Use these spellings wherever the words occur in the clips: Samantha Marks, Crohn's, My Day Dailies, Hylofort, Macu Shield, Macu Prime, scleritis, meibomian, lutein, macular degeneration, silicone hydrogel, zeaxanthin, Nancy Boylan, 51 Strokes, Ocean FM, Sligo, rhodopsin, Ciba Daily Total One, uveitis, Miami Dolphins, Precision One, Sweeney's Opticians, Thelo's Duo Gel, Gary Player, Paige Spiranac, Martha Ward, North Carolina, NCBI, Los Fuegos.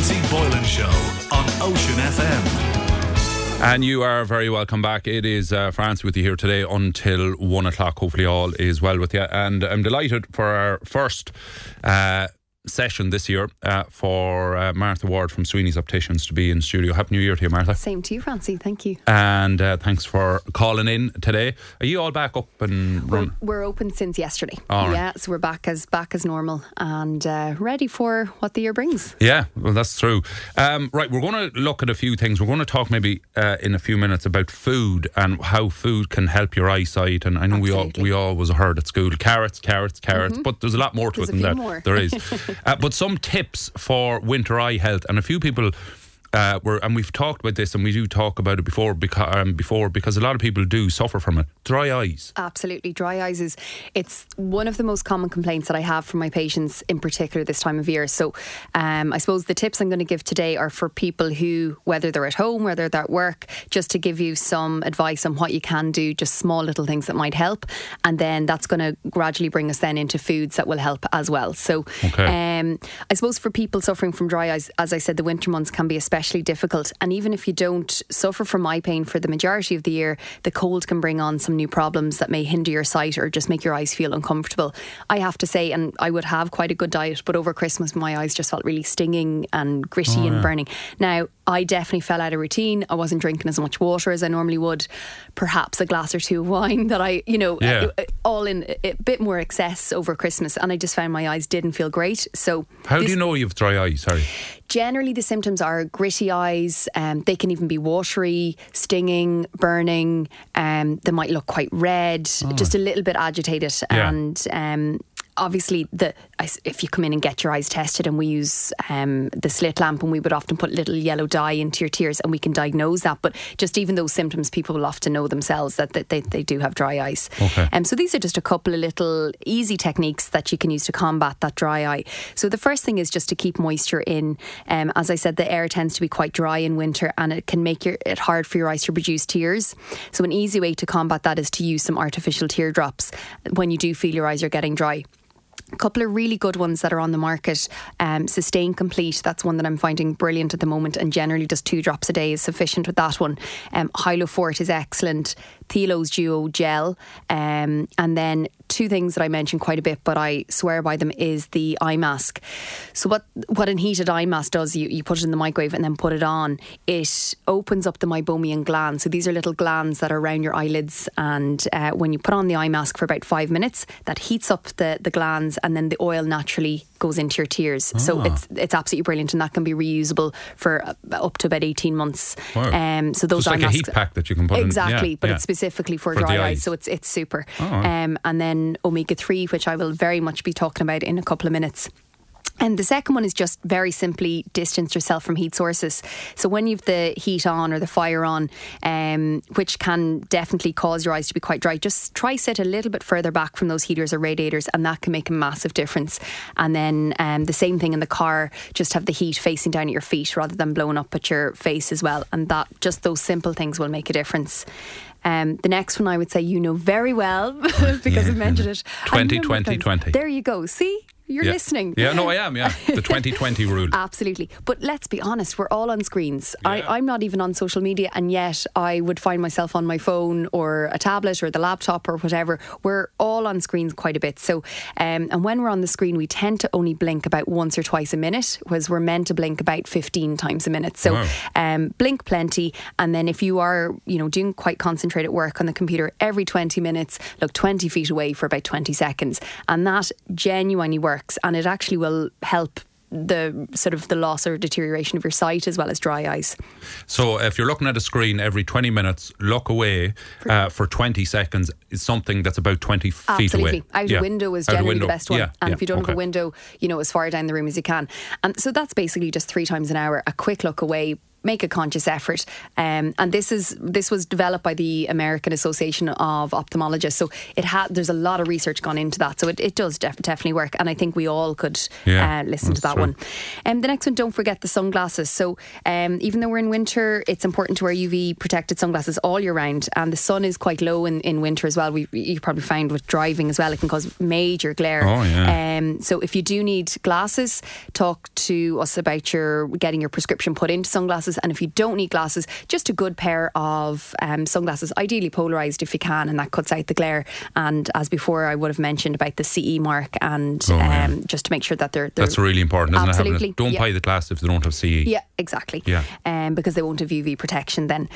Nancy Boylan Show on Ocean FM. And you are very welcome back. It is France with you here today until 1 o'clock. Hopefully all is well with you. And I'm delighted for our first session this year for Martha Ward from Sweeney's Opticians to be in studio. Happy New Year to you, Martha. Same to you, Francie. Thank you. And thanks for calling in today. Are you all back up and running? We're open since yesterday. All yeah, right. So we're back as normal and ready for what the year brings. Yeah, well, that's true. Right, we're going to look at a few things. We're going to talk maybe in a few minutes about food and how food can help your eyesight. And I know we always heard at school, carrots, mm-hmm. But there's a lot more to it than that. More. There is. But some tips for winter eye health, and a few people we've talked about this, and we do talk about it because a lot of people do suffer from it. Dry eyes. Absolutely, dry eyes it's one of the most common complaints that I have from my patients, in particular this time of year. So I suppose the tips I'm going to give today are for people who, whether they're at home, whether they're at work, just to give you some advice on what you can do, just small little things that might help, and then that's going to gradually bring us then into foods that will help as well. So I suppose for people suffering from dry eyes, as I said, the winter months can be especially difficult, and even if you don't suffer from eye pain for the majority of the year, the cold can bring on some new problems that may hinder your sight or just make your eyes feel uncomfortable. I have to say, and I would have quite a good diet, but over Christmas my eyes just felt really stinging and gritty and burning. Now, I definitely fell out of routine. I wasn't drinking as much water as I normally would, perhaps a glass or two of wine that I, all in a bit more excess over Christmas, and I just found my eyes didn't feel great. So how do you know you've dry eyes? Sorry. Generally, the symptoms are gritty eyes. They can even be watery, stinging, burning. They might look quite red, just a little bit agitated. Yeah. And obviously, if you come in and get your eyes tested, and we use the slit lamp, and we would often put little yellow dye into your tears, and we can diagnose that. But just even those symptoms, people will often know themselves that they do have dry eyes. Okay. So these are just a couple of little easy techniques that you can use to combat that dry eye. So the first thing is just to keep moisture in. As I said, the air tends to be quite dry in winter, and it can make it hard for your eyes to produce tears. So an easy way to combat that is to use some artificial teardrops when you do feel your eyes are getting dry. A couple of really good ones that are on the market, Sustain Complete, that's one that I'm finding brilliant at the moment, and generally just 2 drops a day is sufficient with that one. Hylofort is excellent, Thelo's Duo Gel, and then 2 things that I mention quite a bit but I swear by them is the eye mask. So what an heated eye mask does, you put it in the microwave and then put it on, it opens up the meibomian gland. So these are little glands that are around your eyelids, and when you put on the eye mask for about 5 minutes, that heats up the glands, and then the oil naturally goes into your tears. So it's absolutely brilliant, and that can be reusable for up to about 18 months. Wow. So those eye masks, it's like a heat pack that you can put in. Exactly, but it's specifically for dry eyes, so it's super. And then omega-3, which I will very much be talking about in a couple of minutes. And the second one is just very simply distance yourself from heat sources. So when you've the heat on or the fire on, which can definitely cause your eyes to be quite dry, just try sit a little bit further back from those heaters or radiators, and that can make a massive difference. And then the same thing in the car, just have the heat facing down at your feet rather than blowing up at your face as well. And that just those simple things will make a difference. The next one I would say you know very well because I mentioned it. 20-20-20. There you go. See? You're listening. Yeah, no, I am, yeah. The 20-20 rule. Absolutely. But let's be honest, we're all on screens. Yeah. I'm not even on social media, and yet I would find myself on my phone or a tablet or the laptop or whatever. We're all on screens quite a bit. So, and when we're on the screen, we tend to only blink about once or twice a minute, whereas we're meant to blink about 15 times a minute. So blink plenty. And then if you are, doing quite concentrated work on the computer, every 20 minutes, look 20 feet away for about 20 seconds. And that genuinely works. And it actually will help the sort of the loss or deterioration of your sight as well as dry eyes. So if you're looking at a screen every 20 minutes, look away for 20 seconds is something that's about 20 feet away. Out the window is generally the best one. And if you don't have a window, as far down the room as you can. And so that's basically just 3 times an hour, a quick look away, make a conscious effort. And this was developed by the American Association of Ophthalmologists. So there's a lot of research gone into that. So it does definitely work. And I think we all could listen to that one. The next one, don't forget the sunglasses. So even though we're in winter, it's important to wear UV protected sunglasses all year round. And the sun is quite low in winter as well. You probably find with driving as well, it can cause major glare. Oh, yeah. So if you do need glasses, talk to us about getting your prescription put into sunglasses. And if you don't need glasses, just a good pair of sunglasses, ideally polarised if you can, and that cuts out the glare. And as before, I would have mentioned about the CE mark, and just to make sure that they're that's really important, isn't absolutely. It? Don't pay the class if they don't have CE. Yeah, exactly. Yeah, because they won't have UV protection then.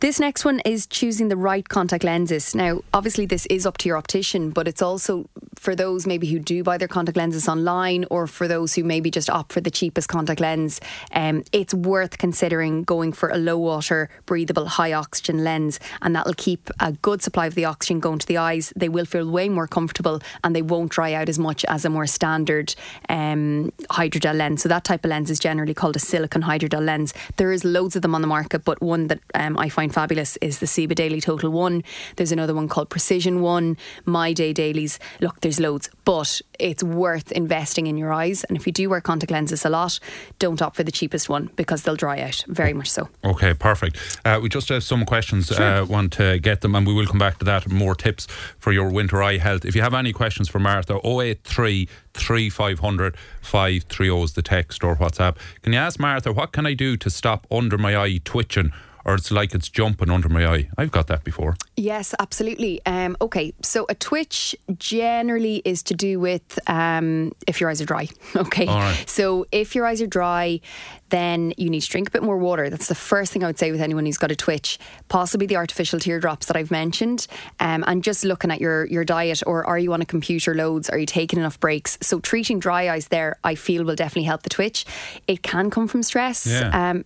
This next one is choosing the right contact lenses. Now, obviously, this is up to your optician, but it's also for those maybe who do buy their contact lenses online, or for those who maybe just opt for the cheapest contact lens. It's worth considering going for a low water, breathable, high oxygen lens, and that'll keep a good supply of the oxygen going to the eyes. They will feel way more comfortable, and they won't dry out as much as a more standard hydrogel lens. So that type of lens is generally called a silicone hydrogel lens. There is loads of them on the market, but one that I find fabulous is the Ciba Daily Total One. There's another one called Precision One, My Day Dailies. Look, there's loads, but it's worth investing in your eyes. And if you do wear contact lenses a lot, don't opt for the cheapest one because they'll dry out very much so. Okay, perfect. We just have some questions. Want to get them, and we will come back to that. More tips for your winter eye health. If you have any questions for Martha, 083 3500 530 is the text or WhatsApp. Can you ask Martha, what can I do to stop under my eye twitching? Or it's like it's jumping under my eye. I've got that before. Yes, absolutely. Okay, so a twitch generally is to do with if your eyes are dry. Okay, all right. So if your eyes are dry, then you need to drink a bit more water. That's the first thing I would say with anyone who's got a twitch. Possibly the artificial teardrops that I've mentioned, and just looking at your diet, or are you on a computer loads? Are you taking enough breaks? So treating dry eyes there, I feel, will definitely help the twitch. It can come from stress. Yeah.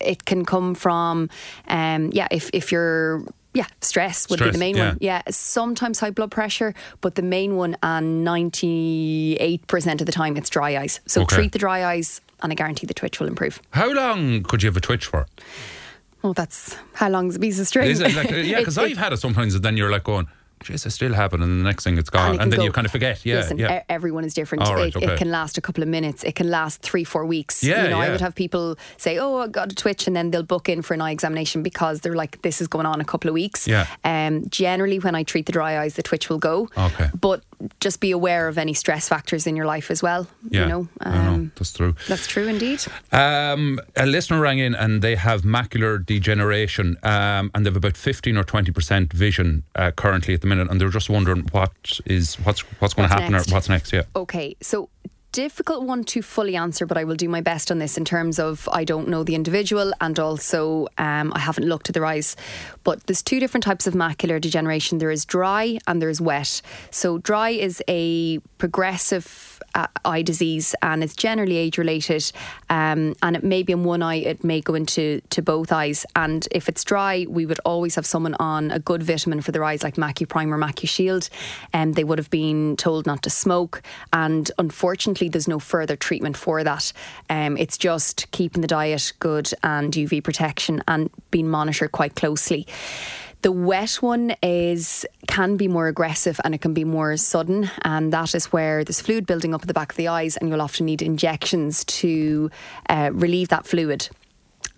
It can come from, if you're... Yeah, stress would be the main one. Yeah, sometimes high blood pressure, but the main one, and 98% of the time, it's dry eyes. So treat the dry eyes, and I guarantee the twitch will improve. How long could you have a twitch for? Oh, that's how long's a piece of string. Is it like, yeah, because I've had it sometimes, and then you're like going... Jeez, I still have it, and the next thing it's gone, and then you kind of forget. Yeah, listen, everyone is different. Right, it can last a couple of minutes. It can last 3-4 weeks. I would have people say, "Oh, I got a twitch," and then they'll book in for an eye examination because they're like, "This is going on a couple of weeks." Yeah. Generally, when I treat the dry eyes, the twitch will go. Okay. But just be aware of any stress factors in your life as well. Yeah. You know. That's true. That's true indeed. A listener rang in, and they have macular degeneration, and they've about 15 or 20% vision currently at the minute. And they're just wondering what's going to happen next? Or what's next. Yeah. Okay, so difficult one to fully answer, but I will do my best on this in terms of I don't know the individual, and also I haven't looked at their eyes. But there's two different types of macular degeneration. There is dry and there is wet. So dry is a progressive eye disease, and it's generally age related, and it may be in one eye, it may go into both eyes. And if it's dry, we would always have someone on a good vitamin for their eyes, like Macu Prime or Macu Shield, and they would have been told not to smoke, and unfortunately there's no further treatment for that. It's just keeping the diet good and UV protection and being monitored quite closely. The wet one can be more aggressive, and it can be more sudden, and that is where there's fluid building up at the back of the eyes, and you'll often need injections to relieve that fluid,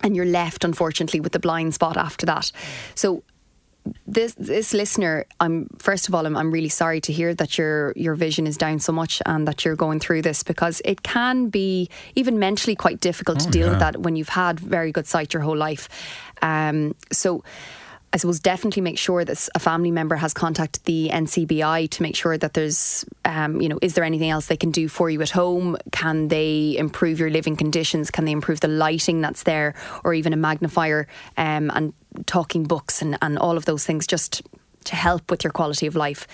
and you're left, unfortunately, with the blind spot after that. So this listener, I'm really sorry to hear that your vision is down so much and that you're going through this, because it can be even mentally quite difficult to deal with that when you've had very good sight your whole life. So I suppose definitely make sure that a family member has contacted the NCBI to make sure that there's, is there anything else they can do for you at home? Can they improve your living conditions? Can they improve the lighting that's there, or even a magnifier, and talking books and all of those things? Just to help with your quality of life.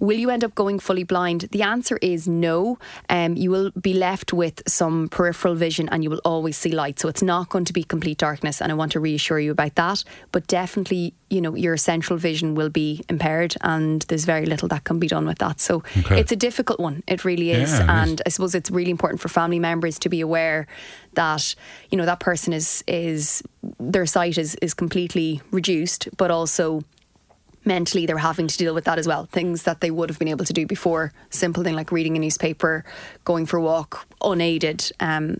Will you end up going fully blind? The answer is no. You will be left with some peripheral vision and you will always see light. So it's not going to be complete darkness, and I want to reassure you about that. But definitely, you know, your central vision will be impaired and there's very little that can be done with that. So it's a difficult one. It really is. And I suppose it's really important for family members to be aware that, you know, that person is their sight is completely reduced, but also mentally they're having to deal with that as well. Things that they would have been able to do before, simple thing like reading a newspaper, going for a walk unaided,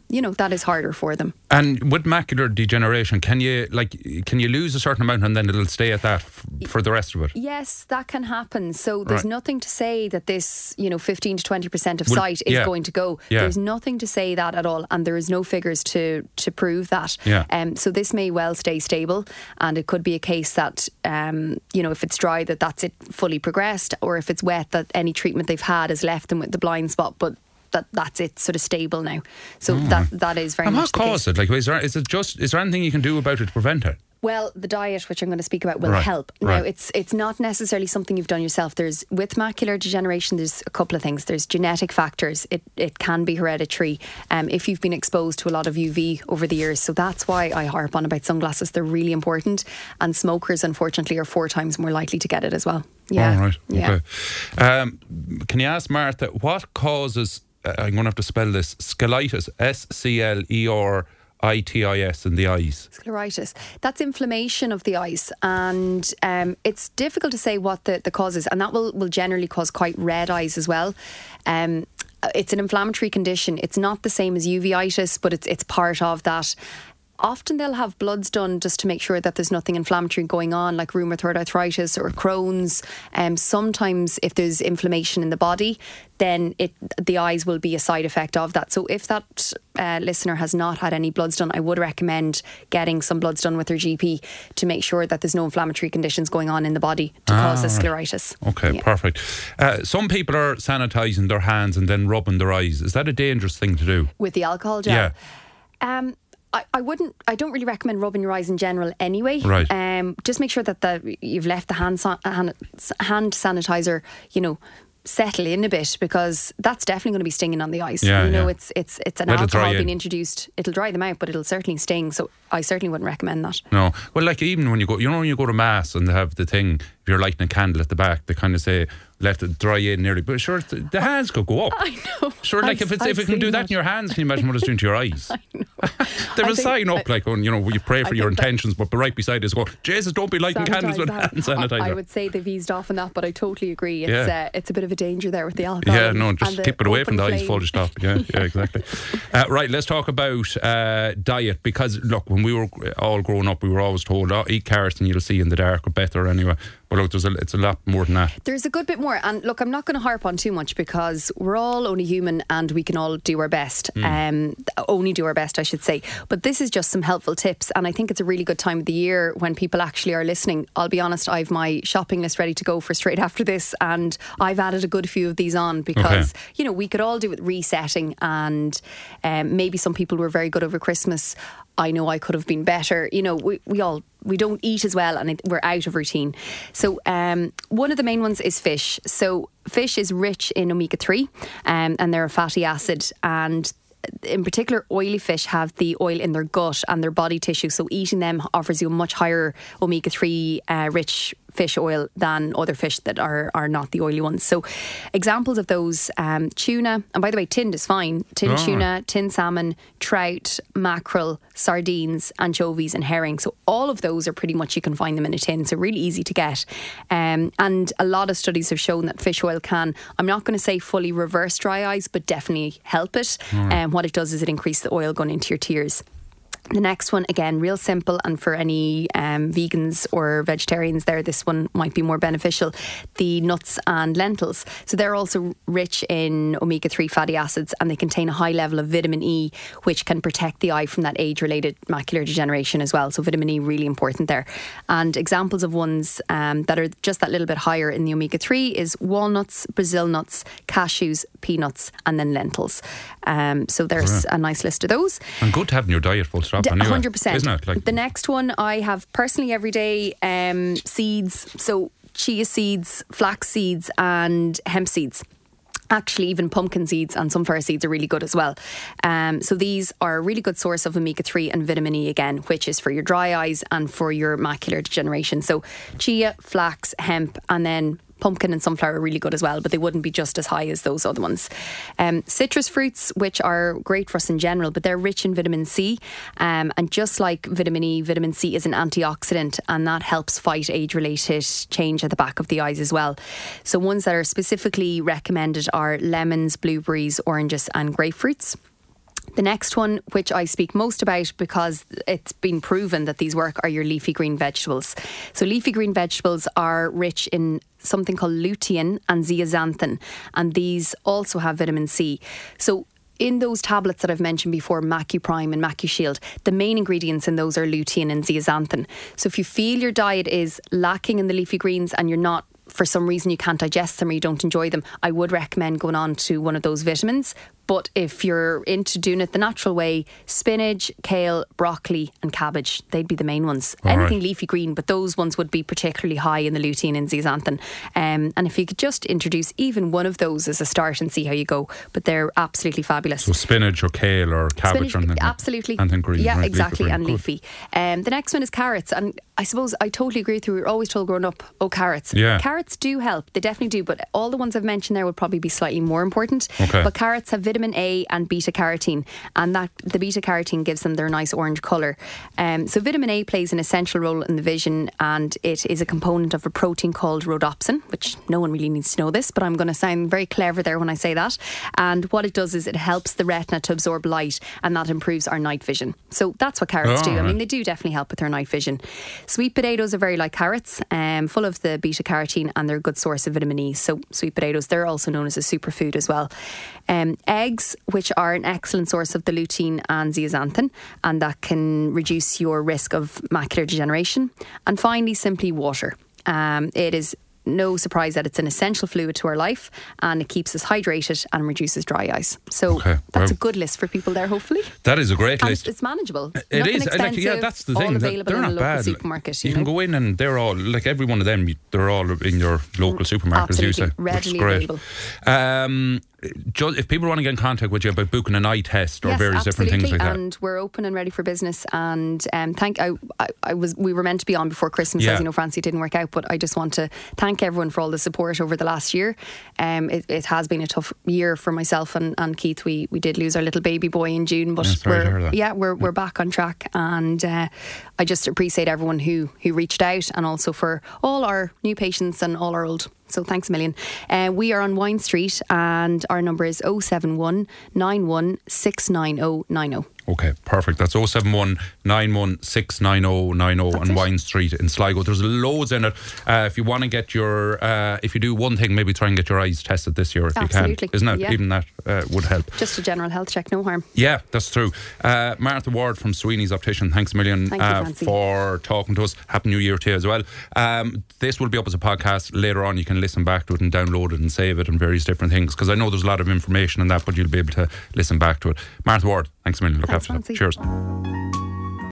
you know, that is harder for them. And with macular degeneration, can you lose a certain amount and then it'll stay at that for the rest of it? Yes, that can happen. So there's nothing to say that this, you know, 15 to 20% of sight is going to go. There's nothing to say that at all, and there is no figures to prove that. So this may well stay stable, and it could be a case that you know, if it's dry, that's it fully progressed, or if it's wet, that any treatment they've had has left them with the blind spot, but that's it, sort of stable now. So that is very much the case. And what caused it? Like, is there anything you can do about it to prevent it? Well, the diet, which I'm going to speak about, will help. Now, it's not necessarily something you've done yourself. With macular degeneration, there's a couple of things. There's genetic factors. It can be hereditary if you've been exposed to a lot of UV over the years. So that's why I harp on about sunglasses. They're really important. And smokers, unfortunately, are 4 times more likely to get it as well. Yeah. All right. Okay. Yeah. Can you ask Martha, what causes, I'm going to have to spell this, scleritis, S-C-L-E-R-I-T-I-S in the eyes? Scleritis. That's inflammation of the eyes, and it's difficult to say what the cause is, and that will generally cause quite red eyes as well. It's an inflammatory condition. It's not the same as uveitis, but it's part of that. Often they'll have bloods done just to make sure that there's nothing inflammatory going on, like rheumatoid arthritis or Crohn's. Sometimes if there's inflammation in the body, then the eyes will be a side effect of that. So if that listener has not had any bloods done, I would recommend getting some bloods done with their GP to make sure that there's no inflammatory conditions going on in the body to cause the scleritis. Okay, perfect. Some people are sanitising their hands and then rubbing their eyes. Is that a dangerous thing to do? With the alcohol gel? Yeah. I don't really recommend rubbing your eyes in general anyway. Right. Just make sure that you've left the hand sanitizer, you know, settle in a bit, because that's definitely going to be stinging on the eyes. It's an alcohol being introduced. It'll dry them out, but it'll certainly sting. So I certainly wouldn't recommend that. No. Well, like even when you go, you know, when you go to mass and they have the thing, if you're lighting a candle at the back, they kind of say, let it dry in nearly. But sure, the hands could go up. I know. Sure, like if it can do that in your hands, can you imagine what it's doing to your eyes? I know. There's a sign up, like, on, you know, you pray for your intentions, but right beside is going, Jesus, don't be lighting candles with hand sanitizer. I would say they've eased off on that, but I totally agree. It's a bit of a danger there with the alcohol. Yeah, no, just keep it away from the eyes, full stop. Yeah, exactly. Right, let's talk about diet, because, look, when we were all growing up, we were always told, eat carrots and you'll see in the dark, or better anyway. But look, it's a lot more than that. There's a good bit more. And look, I'm not going to harp on too much, because we're all only human and we can all do our best. Only do our best, I should say. But this is just some helpful tips. And I think it's a really good time of the year when people actually are listening. I'll be honest, I have my shopping list ready to go for straight after this. And I've added a good few of these on because, you know, we could all do with resetting. And maybe some people were very good over Christmas. I know I could have been better. You know, we don't eat as well, and we're out of routine. So one of the main ones is fish. So fish is rich in omega-3 and they're a fatty acid, and in particular oily fish have the oil in their gut and their body tissue, so eating them offers you a much higher omega-3 rich fish oil than other fish that are not the oily ones. So examples of those, tuna, and by the way, tinned is fine, tinned tuna, tinned salmon, trout, mackerel, sardines, anchovies and herring. So all of those are pretty much, you can find them in a tin, so really easy to get. And a lot of studies have shown that fish oil can, I'm not going to say fully reverse dry eyes, but definitely help it. What it does is it increases the oil going into your tears. The next one, again, real simple, and for any vegans or vegetarians there, this one might be more beneficial. The nuts and lentils. So they're also rich in omega-3 fatty acids, and they contain a high level of vitamin E, which can protect the eye from that age-related macular degeneration as well. So vitamin E, really important there. And examples of ones that are just that little bit higher in the omega-3 is walnuts, Brazil nuts, cashews, peanuts, and then lentils. So there's a nice list of those. And good to have in your diet, full stop. 100%. Isn't it? Like, the next one I have personally every day, seeds. So chia seeds, flax seeds and hemp seeds. Actually, even pumpkin seeds and sunflower seeds are really good as well. So these are a really good source of omega-3 and vitamin E again, which is for your dry eyes and for your macular degeneration. So chia, flax, hemp, and then pumpkin and sunflower are really good as well, but they wouldn't be just as high as those other ones. Citrus fruits, which are great for us in general, but they're rich in vitamin C. And just like vitamin E, vitamin C is an antioxidant, and that helps fight age-related change at the back of the eyes as well. So ones that are specifically recommended are lemons, blueberries, oranges and grapefruits. The next one, which I speak most about because it's been proven that these work, are your leafy green vegetables. So leafy green vegetables are rich in something called lutein and zeaxanthin, and these also have vitamin C. So in those tablets that I've mentioned before, Macu Prime and Macu Shield, the main ingredients in those are lutein and zeaxanthin. So if you feel your diet is lacking in the leafy greens and you're not, for some reason you can't digest them or you don't enjoy them, I would recommend going on to one of those vitamins. But if you're into doing it the natural way, spinach, kale, broccoli and cabbage, they'd be the main ones. All anything right. Leafy green, but those ones would be particularly high in the lutein and zeaxanthin. And if you could just introduce even one of those as a start and see how you go, but they're absolutely fabulous. So spinach or kale or cabbage, spinach, or absolutely. And then green. Yeah, right, exactly, leafy and green. Leafy. The next one is carrots. And I suppose I totally agree with you. We were always told growing up, oh, carrots. Yeah. Carrots do help. They definitely do. But all the ones I've mentioned there would probably be slightly more important. Okay. But carrots have vitamin A and beta carotene, and that the beta carotene gives them their nice orange colour. So vitamin A plays an essential role in the vision, and it is a component of a protein called rhodopsin, which no one really needs to know this, but I'm going to sound very clever there when I say that. And what it does is it helps the retina to absorb light, and that improves our night vision. So that's what carrots do. Right. I mean, they do definitely help with our night vision. Sweet potatoes are very like carrots, full of the beta carotene, and they're a good source of vitamin E. So sweet potatoes, they're also known as a superfood as well. Eggs, which are an excellent source of the lutein and zeaxanthin, and that can reduce your risk of macular degeneration. And finally, simply water. It is no surprise that it's an essential fluid to our life, and it keeps us hydrated and reduces dry eyes. So that's a good list for people there, hopefully. That is a great list. It's manageable. It is. Expensive, yeah, that's the thing. They're not bad. Supermarket, you know? Can go in and they're all, like every one of them, they're all in your local supermarket, as you say. Readily available. If people want to get in contact with you about booking an eye test or various different things like that, and we're open and ready for business. And we were meant to be on before Christmas, as you know, Francie, didn't work out. But I just want to thank everyone for all the support over the last year. It has been a tough year for myself and Keith. We did lose our little baby boy in June, but we're back on track. And I just appreciate everyone who reached out, and also for all our new patients and all our old. So thanks a million. We are on Wine Street, and our number is 071 91 690 90. Okay, perfect. That's 071 91 690 90 on Wine Street in Sligo. There's loads in it. If you want to get your, if you do one thing, maybe try and get your eyes tested this year if you can. Isn't it? Yeah. Even that would help. Just a general health check, no harm. Yeah, that's true. Martha Ward from Sweeney's Optician, thanks a million for talking to us. Happy New Year to you as well. This will be up as a podcast later on. You can listen back to it and download it and save it and various different things, because I know there's a lot of information in that, but you'll be able to listen back to it. Martha Ward, thanks a million. Look after that. Cheers.